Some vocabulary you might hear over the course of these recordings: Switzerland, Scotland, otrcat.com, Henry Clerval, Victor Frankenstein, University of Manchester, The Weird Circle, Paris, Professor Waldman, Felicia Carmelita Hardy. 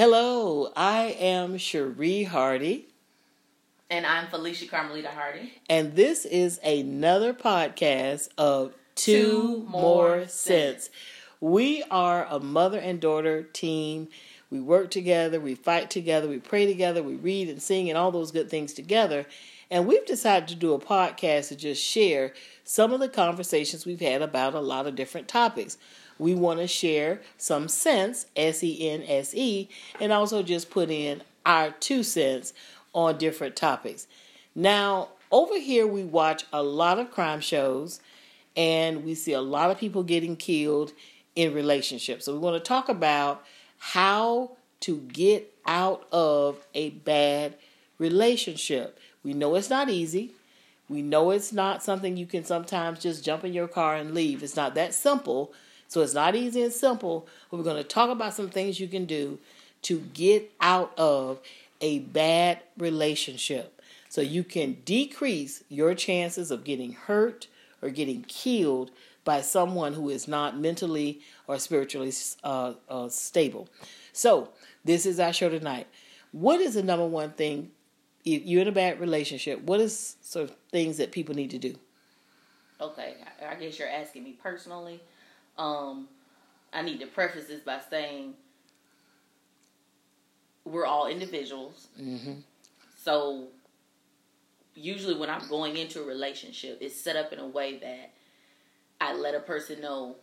Hello, I am Cherie Hardy. And I'm Felicia Carmelita Hardy. And this is another podcast of Two More Sense. We are a mother and daughter team. We work together, we fight together, we pray together, we read and sing and all those good things together. And we've decided to do a podcast to just share some of the conversations we've had about a lot of different topics. We want to share some sense, S-E-N-S-E, and also just put in our 2 cents on different topics. Now, over here we watch a lot of crime shows and we see a lot of people getting killed in relationships. So we want to talk about how to get out of a bad relationship. We know it's not easy. We know it's not something you can sometimes just jump in your car and leave. It's not that simple. So it's not easy and simple, but we're going to talk about some things you can do to get out of a bad relationship so you can decrease your chances of getting hurt or getting killed by someone who is not mentally or spiritually stable. So this is our show tonight. What is the number one thing, if you're in a bad relationship, what is sort of things that people need to do? Okay, I guess you're asking me personally. I need to preface this by saying we're all individuals. Mm-hmm. So usually when I'm going into a relationship, it's set up in a way that I let a person know,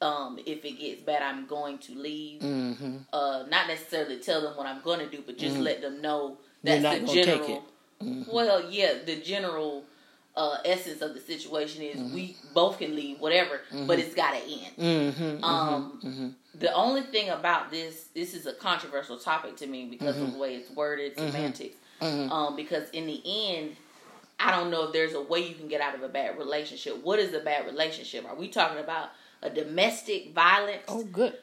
if it gets bad, I'm going to leave. Mm-hmm. Not necessarily tell them what I'm going to do, but just let them know that's the general. Mm-hmm. Well, yeah, the general essence of the situation is we both can leave, whatever, but it's got to end. Mm-hmm. The only thing about this is a controversial topic to me because of the way it's worded, semantics. Mm-hmm. Because in the end, I don't know if there's a way you can get out of a bad relationship. What is a bad relationship? Are we talking about a domestic violence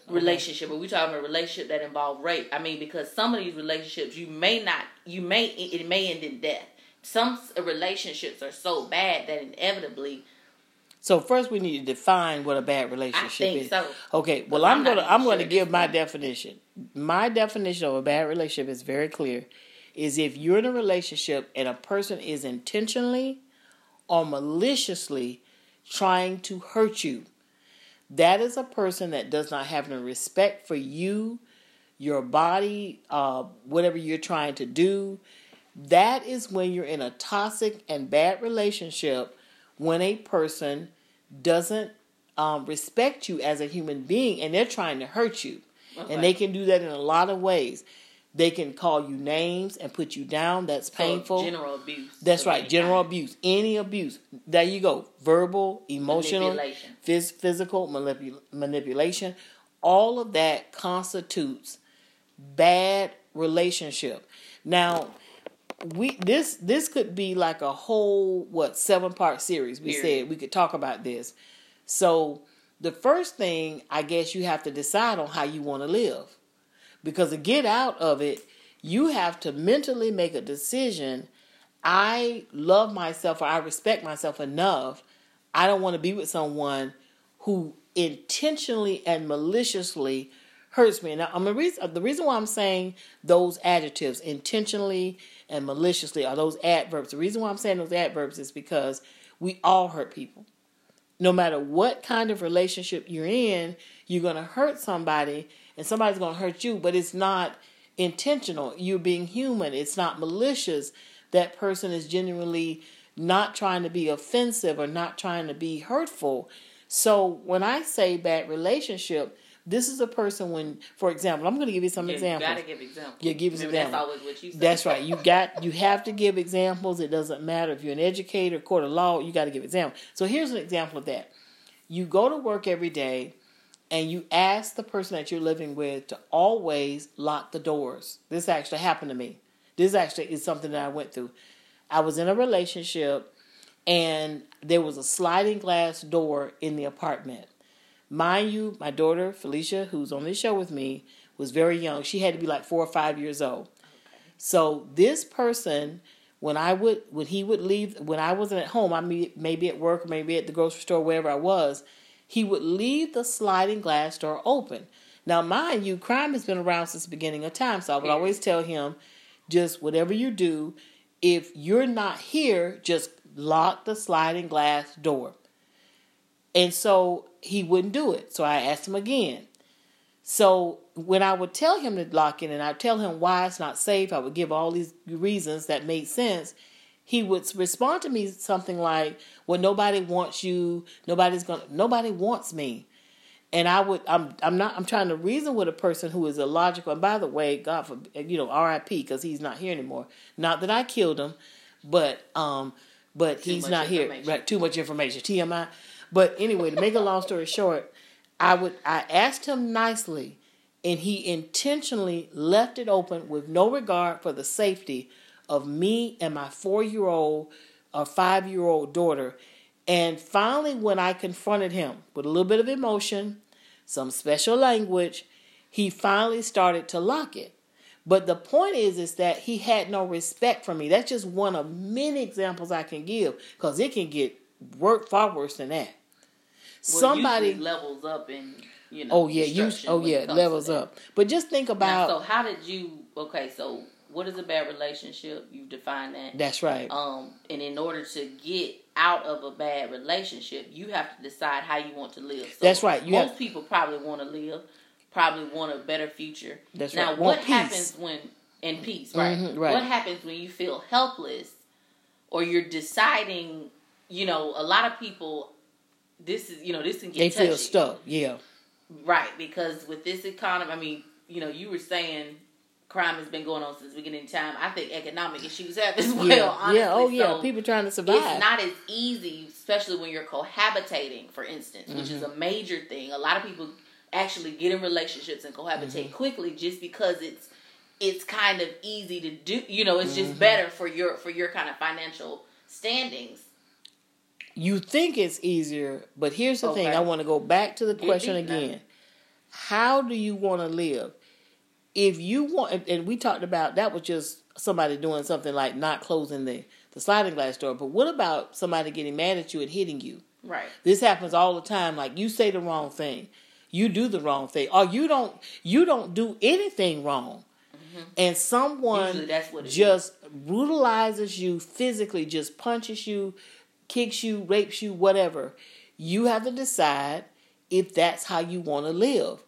relationship? Are we talking about a relationship that involved rape? I mean, because some of these relationships, it may end in death. Some relationships are so bad that inevitably. So first, we need to define what a bad relationship is. So. Okay. Well, I'm going to give my definition. My definition of a bad relationship is very clear. Is if you're in a relationship and a person is intentionally or maliciously trying to hurt you, that is a person that does not have any respect for you, your body, whatever you're trying to do. That is when you're in a toxic and bad relationship, when a person doesn't respect you as a human being and they're trying to hurt you. Okay. And they can do that in a lot of ways. They can call you names and put you down. That's painful. So general abuse. That's right. General abuse. Any abuse. There you go. Verbal, emotional, manipulation. Physical manipulation. All of that constitutes bad relationship. Now, this could be like a whole 7-part series. We said we could talk about this. So the first thing, I guess, you have to decide on how you want to live. Because to get out of it, you have to mentally make a decision. I love myself or I respect myself enough. I don't want to be with someone who intentionally and maliciously hurts me. Now, the reason why I'm saying those adjectives, intentionally and maliciously, are those adverbs. The reason why I'm saying those adverbs is because we all hurt people. No matter what kind of relationship you're in, you're going to hurt somebody. And somebody's going to hurt you, but it's not intentional. You're being human. It's not malicious. That person is genuinely not trying to be offensive or not trying to be hurtful. So when I say bad relationship, this is a person when, for example, I'm going to give you some examples. You got to give examples. You give examples. That's always what you say. That's right. You have to give examples. It doesn't matter if you're an educator, court of law, you got to give examples. So here's an example of that. You go to work every day. And you ask the person that you're living with to always lock the doors. This actually happened to me. This actually is something that I went through. I was in a relationship and there was a sliding glass door in the apartment. Mind you, my daughter, Felicia, who's on this show with me, was very young. She had to be like 4 or 5 years old. So this person, when I wasn't at home, I mean, maybe at work, maybe at the grocery store, wherever I was, he would leave the sliding glass door open. Now, mind you, crime has been around since the beginning of time. So I would always tell him, just whatever you do, if you're not here, just lock the sliding glass door. And so he wouldn't do it. So I asked him again. So when I would tell him to lock in and I tell him why it's not safe, I would give all these reasons that made sense. He would respond to me something like, well, nobody wants you. Nobody wants me. And I'm trying to reason with a person who is illogical. And by the way, God forbid, R.I.P. because he's not here anymore. Not that I killed him, but he's not here. Right. Too much information. TMI. But anyway, to make a long story short, I asked him nicely, and he intentionally left it open with no regard for the safety of me and my 4-year-old or 5-year-old daughter. And finally, when I confronted him with a little bit of emotion, some special language, he finally started to lock it. But the point is that he had no respect for me. That's just one of many examples I can give, because it can get far worse than that. Well, somebody levels up in levels up. But just think about now, so how did you? Okay, so what is a bad relationship? You define that. That's right. And in order to get out of a bad relationship, you have to decide how you want to live. So that's right. Most people probably want to live, probably want a better future. That's right. Now, what happens when in peace? Right? Mm-hmm, right. What happens when you feel helpless, or you're deciding? A lot of people, this can get touchy. They feel stuck, yeah. Right, because with this economy, you were saying crime has been going on since the beginning of time. I think economic issues have as well, honestly. Yeah, so people trying to survive. It's not as easy, especially when you're cohabitating, for instance, which is a major thing. A lot of people actually get in relationships and cohabitate quickly just because it's kind of easy to do. It's just better for your kind of financial standings. You think it's easier, but here's the thing. I want to go back to the question again. How do you want to live? If you want, and we talked about that was just somebody doing something like not closing the sliding glass door. But what about somebody getting mad at you and hitting you? Right. This happens all the time. Like, you say the wrong thing. You do the wrong thing. Or you don't do anything wrong. And someone just brutalizes you physically, just punches you, kicks you, rapes you, whatever. You have to decide if that's how you want to live.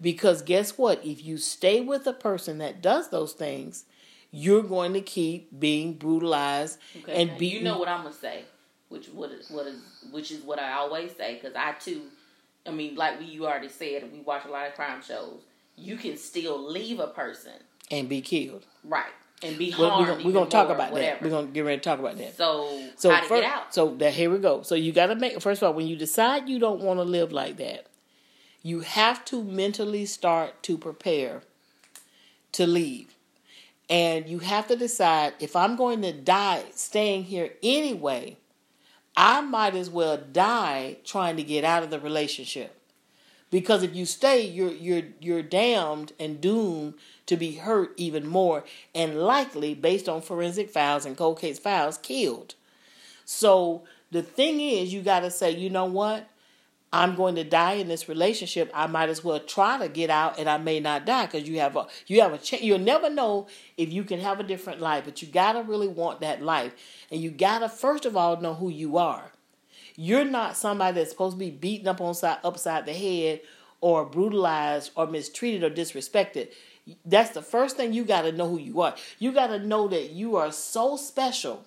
Because guess what? If you stay with a person that does those things, you're going to keep being brutalized and beaten. You know what I'm going to say, which is what I always say, because I too, like you already said, we watch a lot of crime shows. You can still leave a person. And be killed. Right. And be harmed. We're going to talk about that. We're going to get ready to talk about that. So how to get out? Here we go. So you got to first of all, when you decide you don't want to live like that, you have to mentally start to prepare to leave. And you have to decide, if I'm going to die staying here anyway, I might as well die trying to get out of the relationship. Because if you stay, you're damned and doomed to be hurt even more, and likely, based on forensic files and cold case files, killed. So the thing is, you got to say, you know what? I'm going to die in this relationship. I might as well try to get out, and I may not die, because you have a chance. You'll never know if you can have a different life, but you got to really want that life, and you got to first of all know who you are. You're not somebody that's supposed to be beaten up upside the head, or brutalized, or mistreated, or disrespected. That's the first thing. You got to know who you are. You got to know that you are so special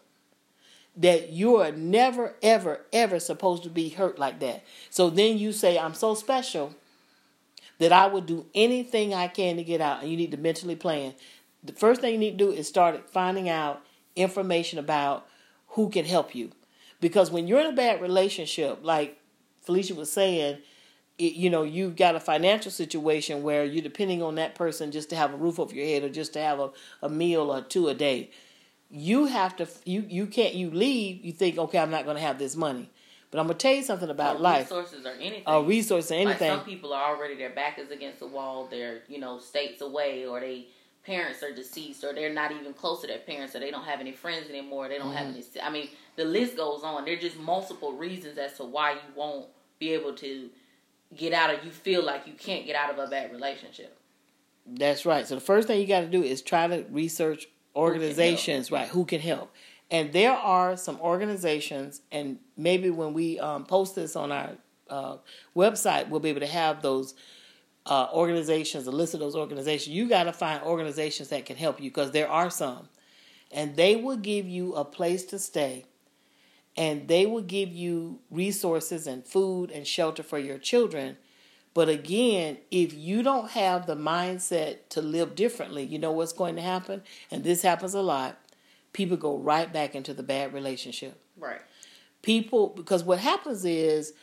that you are never, ever, ever supposed to be hurt like that. So then you say, I'm so special that I would do anything I can to get out. And you need to mentally plan. The first thing you need to do is start finding out information about who can help you. Because when you're in a bad relationship, like Felicia was saying, you've got a financial situation where you're depending on that person just to have a roof over your head, or just to have a meal or two a day. You have to, you can't, you leave, you think, okay, I'm not going to have this money. But I'm going to tell you something about life. Resources or anything. Like, some people are already, their back is against the wall, they're, states away, or they parents are deceased, or they're not even close to their parents, or they don't have any friends anymore, they don't have any, the list goes on. There are just multiple reasons as to why you won't be able to get out of, you feel like you can't get out of a bad relationship. That's right. So the first thing you got to do is try to research organizations, right? Who can help? And there are some organizations, and maybe when we post this on our website, we'll be able to have those organizations, a list of those organizations. You got to find organizations that can help you, because there are some. And they will give you a place to stay, and they will give you resources and food and shelter for your children. But again, if you don't have the mindset to live differently, you know what's going to happen? And this happens a lot. People go right back into the bad relationship. Right. People, because what happens is,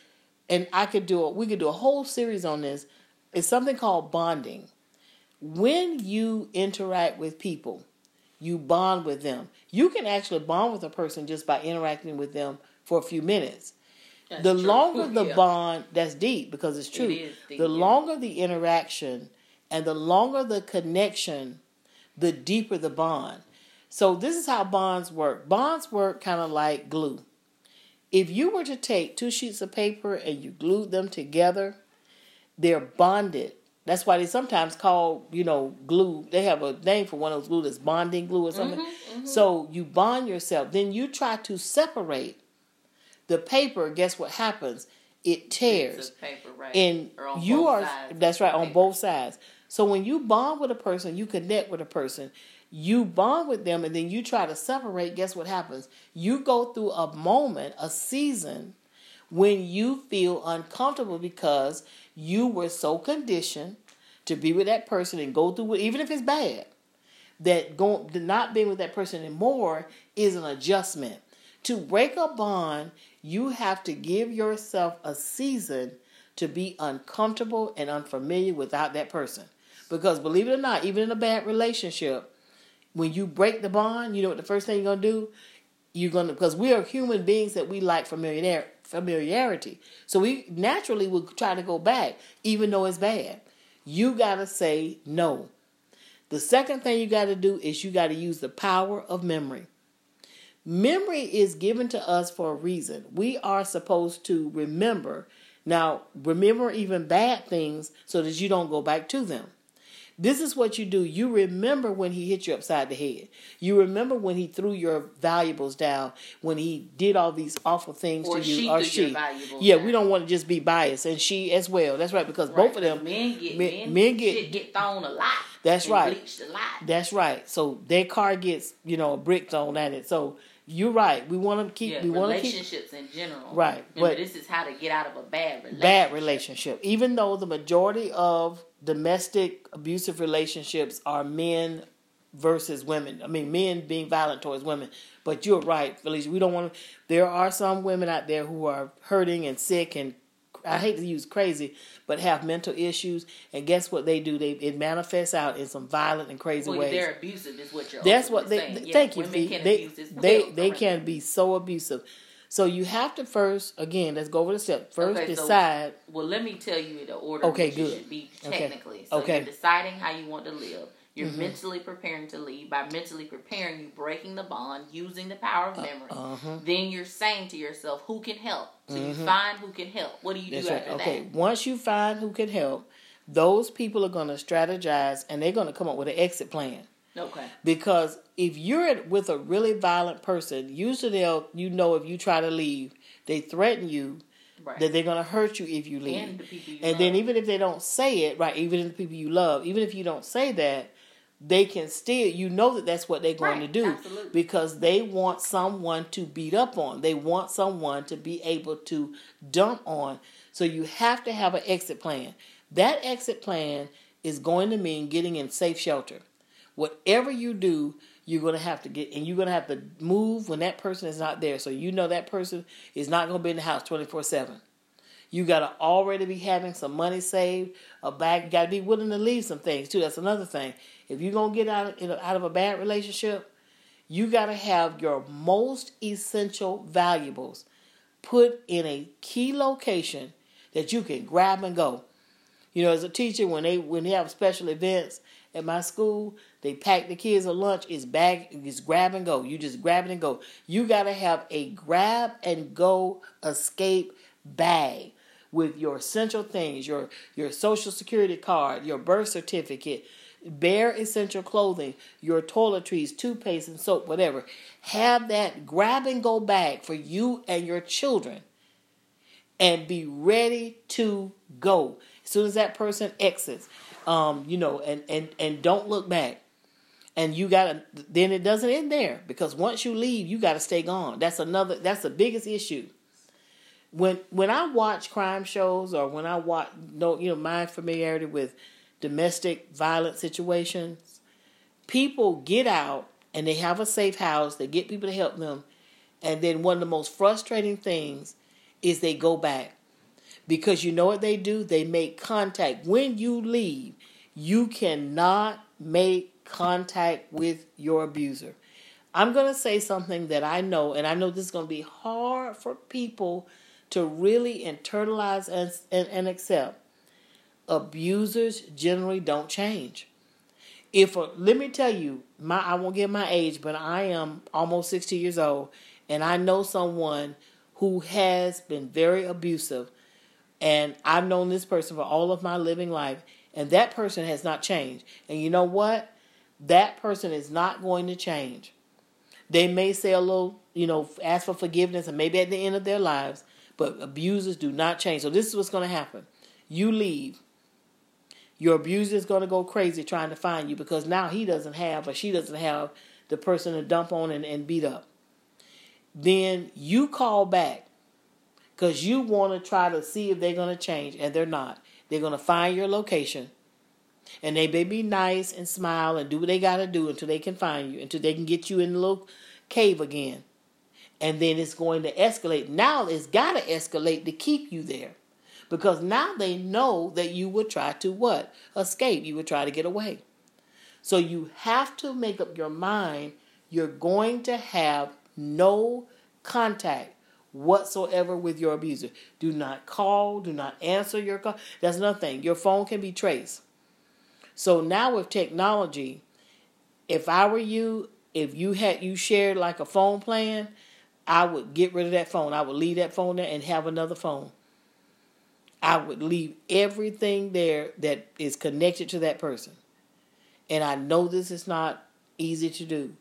and we could do a whole series on this, it's something called bonding. When you interact with people, you bond with them. You can actually bond with a person just by interacting with them for a few minutes. That's the true. Longer the bond, that's deep, because it's true. It is deep, the longer the interaction and the longer the connection, the deeper the bond. So this is how bonds work. Bonds work kind of like glue. If you were to take two sheets of paper and you glued them together, they're bonded. That's why they sometimes call, glue. They have a name for one of those glue that's bonding glue or something. Mm-hmm, mm-hmm. So you bond yourself. Then you try to separate the paper. Guess what happens? It tears. Paper, right? And you are, that's right, on both sides. So when you bond with a person, you connect with a person, you bond with them, and then you try to separate. Guess what happens? You go through a moment, a season, when you feel uncomfortable because you were so conditioned to be with that person and go through it, even if it's bad, that not being with that person anymore is an adjustment. To break a bond, you have to give yourself a season to be uncomfortable and unfamiliar without that person. Because believe it or not, even in a bad relationship, when you break the bond, you know what the first thing you're going to do? Because we are human beings that we like familiarity. So we naturally will try to go back, even though it's bad. You got to say no. The second thing you got to do is you got to use the power of memory. Memory is given to us for a reason. We are supposed to remember. Now, remember even bad things so that you don't go back to them. This is what you do. You remember when he hit you upside the head. You remember when he threw your valuables down, when he did all these awful things to you. Or she threw your valuables down. We don't want to just be biased. And she as well. That's right, because both of them. Men get thrown a lot. That's right. Bleached a lot. That's right. So their car gets, a brick thrown at it. So you're right. We want to keep... relationships in general. Right. Remember, but this is how to get out of a bad relationship. Even though the majority of domestic abusive relationships are men versus women. I mean, men being violent towards women. But you're right, Felicia. We don't want to... There are some women out there who are hurting and sick and... I hate to use crazy, but have mental issues. And guess what they do? It manifests out in some violent and crazy ways. They're abusive is what you're saying. Thank you, Fee. They can be so abusive. So you have to first, again, let's go over the step. First decide. Well, let me tell you the order you should be technically. Okay. So you're deciding how you want to live. You're mentally preparing to leave. By mentally preparing, you breaking the bond, using the power of memory. Then you're saying to yourself, who can help? So you find who can help. What do you do after that? Once you find who can help, those people are going to strategize, and they're going to come up with an exit plan. Okay. Because if you're with a really violent person, usually they'll, if you try to leave, they threaten you. Right. That they're going to hurt you if you leave. And the people you love. Then even if they don't say it, right, even the people you love, even if you don't say that, they can still, that's what they're going to do. Absolutely. Because they want someone to beat up on. They want someone to be able to dump on. So you have to have an exit plan. That exit plan is going to mean getting in safe shelter. Whatever you do, you're going to have to get, and you're going to have to move when that person is not there. So that person is not going to be in the house 24/7. You got to already be having some money saved, a bag. You got to be willing to leave some things too. That's another thing. If you're going to get out of a bad relationship, you got to have your most essential valuables put in a key location that you can grab and go. As a teacher, when they have special events at my school, they pack the kids a lunch. It's grab and go. You just grab it and go. You got to have a grab and go escape bag with your essential things, your Social Security card, your birth certificate, bare essential clothing, your toiletries, toothpaste and soap, whatever. Have that grab-and-go bag for you and your children and be ready to go as soon as that person exits, and don't look back. And you gotta, then it doesn't end there, because once you leave, you gotta stay gone. That's the biggest issue. When I watch crime shows, or when I watch, my familiarity with domestic violence situations, people get out and they have a safe house, they get people to help them, and then one of the most frustrating things is they go back. Because you know what they do? They make contact. When you leave, you cannot make contact with your abuser. I'm going to say something that I know, and I know this is going to be hard for people to really internalize and accept. Abusers generally don't change. Let me tell you, I won't give my age, but I am almost 60 years old, and I know someone who has been very abusive, and I've known this person for all of my living life, and that person has not changed. And you know what? That person is not going to change. They may say a little, ask for forgiveness, and maybe at the end of their lives, but abusers do not change. So this is what's going to happen. You leave. Your abuser is going to go crazy trying to find you, because now he doesn't have, or she doesn't have, the person to dump on and beat up. Then you call back because you want to try to see if they're going to change, and they're not. They're going to find your location. And they may be nice and smile and do what they got to do until they can find you, until they can get you in the little cave again. And then it's going to escalate. Now it's got to escalate to keep you there, because now they know that you will try to what? Escape. You will try to get away. So you have to make up your mind you're going to have no contact whatsoever with your abuser. Do not call. Do not answer your call. That's another thing. Your phone can be traced. So now with technology, if I were you, if you shared like a phone plan, I would get rid of that phone. I would leave that phone there and have another phone. I would leave everything there that is connected to that person. And I know this is not easy to do,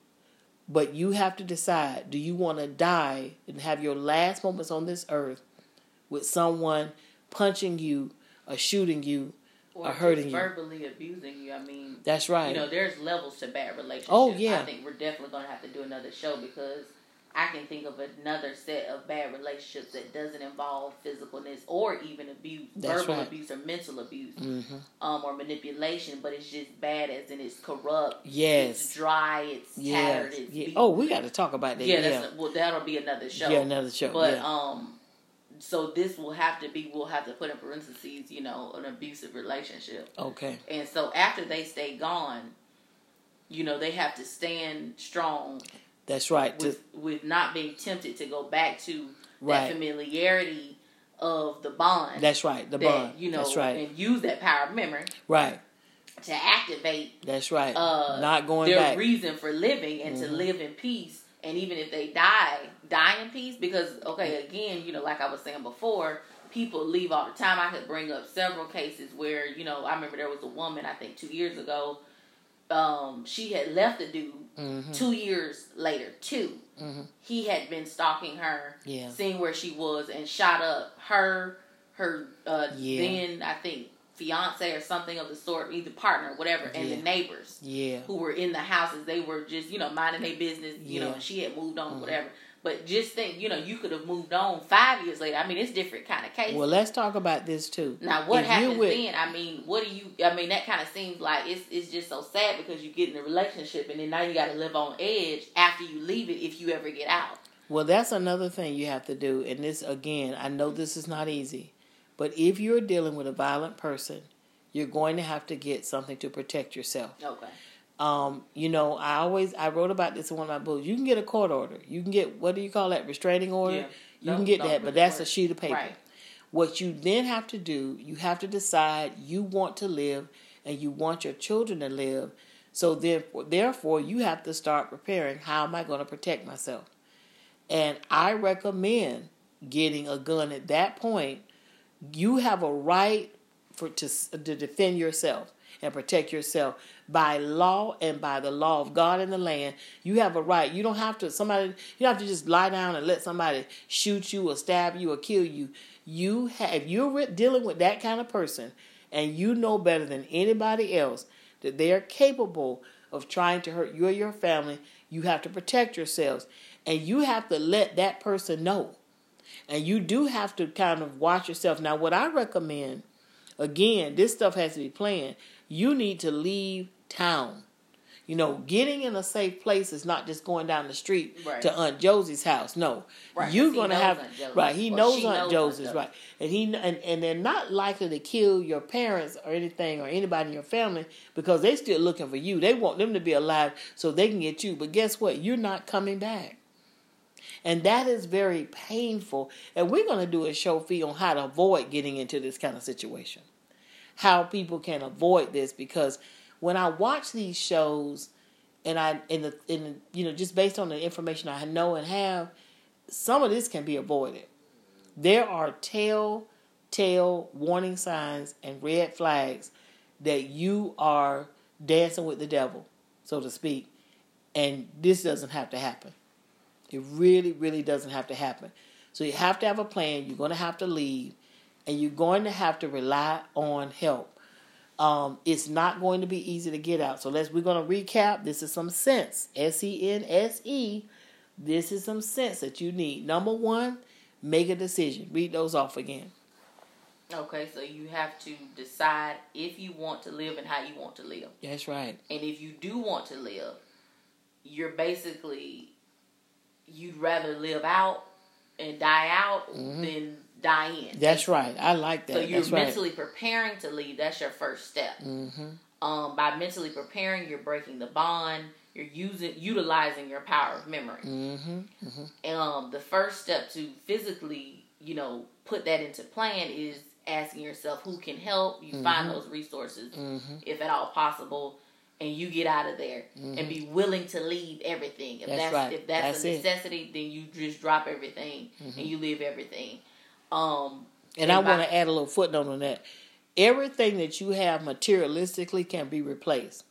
but you have to decide, do you want to die and have your last moments on this earth with someone punching you or shooting you? Or hurting you, verbally abusing you. I mean, that's right. There's levels to bad relationships. Oh yeah. I think we're definitely gonna have to do another show, because I can think of another set of bad relationships that doesn't involve physicalness or even abuse, abuse or mental abuse, or manipulation. But it's just bad, as in it's corrupt. Yes. It's dry. It's tattered. It's beat. Oh, we got to talk about that. Yeah. That'll be another show. Yeah, another show. But yeah. So this will have to be, we'll have to put in parentheses, an abusive relationship. Okay. And so after they stay gone, they have to stand strong. That's right. With not being tempted to go back to that familiarity of the bond. That's right. The bond. That's right. And use that power of memory. Right. To activate. That's right. Not going their back. Their reason for living, and to live in peace. And even if they die in peace, because, like I was saying before, people leave all the time. I could bring up several cases where, I remember there was a woman, I think 2 years ago, she had left the dude 2 years later, too. Mm-hmm. He had been stalking her, seeing where she was, and shot up her then, I think, fiance or something of the sort, either partner, whatever, and the neighbors who were in the houses. They were just, minding their business, and she had moved on, whatever. But just think, you could have moved on 5 years later. I mean, it's different kind of cases. Well, let's talk about this, too. Now, what happens then? That kind of seems like it's just so sad, because you get in a relationship and then now you got to live on edge after you leave it, if you ever get out. Well, that's another thing you have to do. And this, again, I know this is not easy. But if you're dealing with a violent person, you're going to have to get something to protect yourself. Okay. I wrote about this in one of my books. You can get a court order. You can get, what do you call that, restraining order? Yeah. You can get that, but that's a sheet of paper. Right. What you then have to do, you have to decide you want to live and you want your children to live. So therefore, you have to start preparing, how am I going to protect myself? And I recommend getting a gun at that point, You have a right to defend yourself and protect yourself by law and by the law of God in the land. You have a right. You don't have to just lie down and let somebody shoot you or stab you or kill you. If you're dealing with that kind of person and you know better than anybody else that they are capable of trying to hurt you or your family, you have to protect yourselves. And you have to let that person know. And you do have to kind of watch yourself. Now, what I recommend, again, this stuff has to be planned. You need to leave town. You know, getting in a safe place is not just going down the street to Aunt Josie's house. No. Right, you're going to have... Right, he knows Aunt Josie's, right. And they're not likely to kill your parents or anything or anybody in your family because they're still looking for you. They want them to be alive so they can get you. But guess what? You're not coming back. And that is very painful. And we're going to do a show fee on how to avoid getting into this kind of situation. How people can avoid this, because when I watch these shows, and just based on the information I know and have, some of this can be avoided. There are telltale warning signs and red flags that you are dancing with the devil, so to speak, and this doesn't have to happen. It really, really doesn't have to happen. So you have to have a plan. You're going to have to leave. And you're going to have to rely on help. It's not going to be easy to get out. So we're going to recap. This is some sense. SENSE. This is some sense that you need. Number one, make a decision. Read those off again. Okay, so you have to decide if you want to live and how you want to live. That's right. And if you do want to live, you'd rather live out and die out than die in. That's right. I like that. So you're mentally preparing to leave. That's your first step. Mm-hmm. By mentally preparing, you're breaking the bond. You're utilizing your power of memory. Mm-hmm. Mm-hmm. The first step to physically, put that into plan is asking yourself who can help. You find those resources, if at all possible. And you get out of there and be willing to leave everything. If that's a necessity, then you just drop everything and you leave everything. And I want to add a little footnote on that. Everything that you have materialistically can be replaced.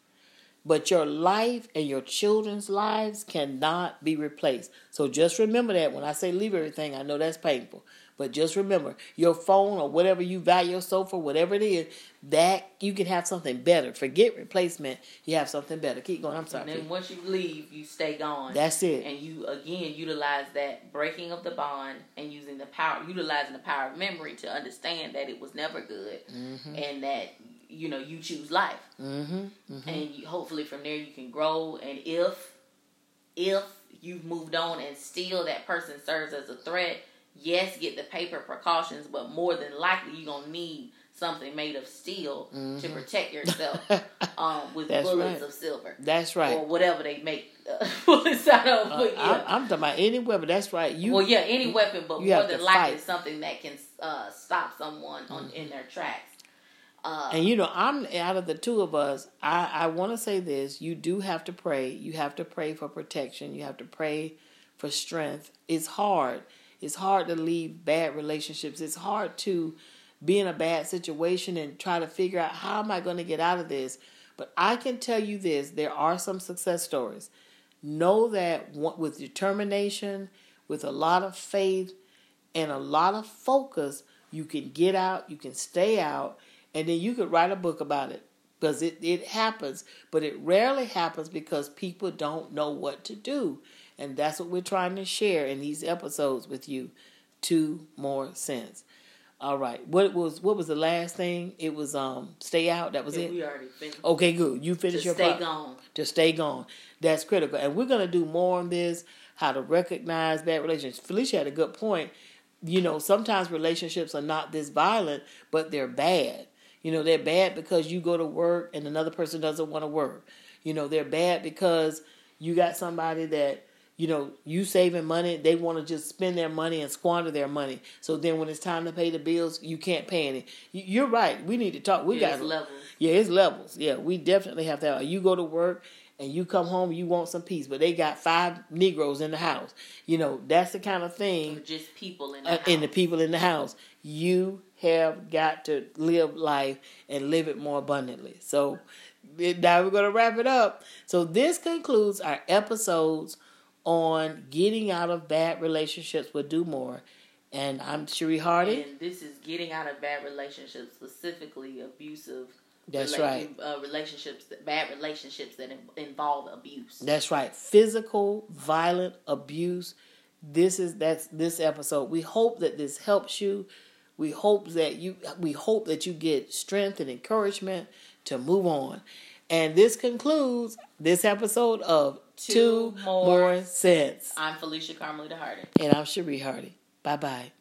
But your life and your children's lives cannot be replaced. So just remember that. When I say leave everything, I know that's painful. But just remember, your phone or whatever you value yourself for, whatever it is, that you can have something better. Forget replacement. You have something better. Keep going. I'm sorry. And then once you leave, you stay gone. That's it. And you, again, utilize that breaking of the bond and utilizing the power of memory to understand that it was never good and that, you choose life. And hopefully from there you can grow. And if you've moved on and still that person serves as a threat, yes, get the paper precautions, but more than likely you're going to need something made of steel to protect yourself with bullets of silver. That's right. Or whatever they make bullets out of. I'm talking about any weapon. That's right. Any weapon, but more than likely something that can stop someone in their tracks. I'm out of the two of us, I want to say this. You do have to pray. You have to pray for protection. You have to pray for strength. It's hard. It's hard to leave bad relationships. It's hard to be in a bad situation and try to figure out, how am I going to get out of this? But I can tell you this, there are some success stories. Know that with determination, with a lot of faith, and a lot of focus, you can get out, you can stay out, and then you could write a book about it. Because it happens, but it rarely happens because people don't know what to do. And that's what we're trying to share in these episodes with you. 2 More Sense. All right. What was the last thing? It was stay out. That was it. We already finished. Okay, good. You finished your part. To stay gone. That's critical. And we're going to do more on this, how to recognize bad relationships. Felicia had a good point. Sometimes relationships are not this violent, but they're bad. They're bad because you go to work and another person doesn't want to work. They're bad because you got somebody that you know, you saving money, they want to just spend their money and squander their money. So then when it's time to pay the bills, you can't pay any. You're right. We need to talk. We got levels. Yeah, it's levels. Yeah, we definitely have that. You go to work and you come home, you want some peace, but they got 5 Negroes in the house. You know, that's the kind of thing. Or just people in the house. And the people in the house. You have got to live life and live it more abundantly. So now we're going to wrap it up. So this concludes our episodes on getting out of bad relationships with Do More. And I'm Cherie Hardy. And this is getting out of bad relationships, specifically abusive. That's right. Relationships, bad relationships that involve abuse. That's right. Physical, violent abuse. That's this episode. We hope that this helps you. We hope that you get strength and encouragement to move on. And this concludes this episode of Two More Sense. I'm Felicia Carmelita Hardy. And I'm Cherie Hardy. Bye-bye.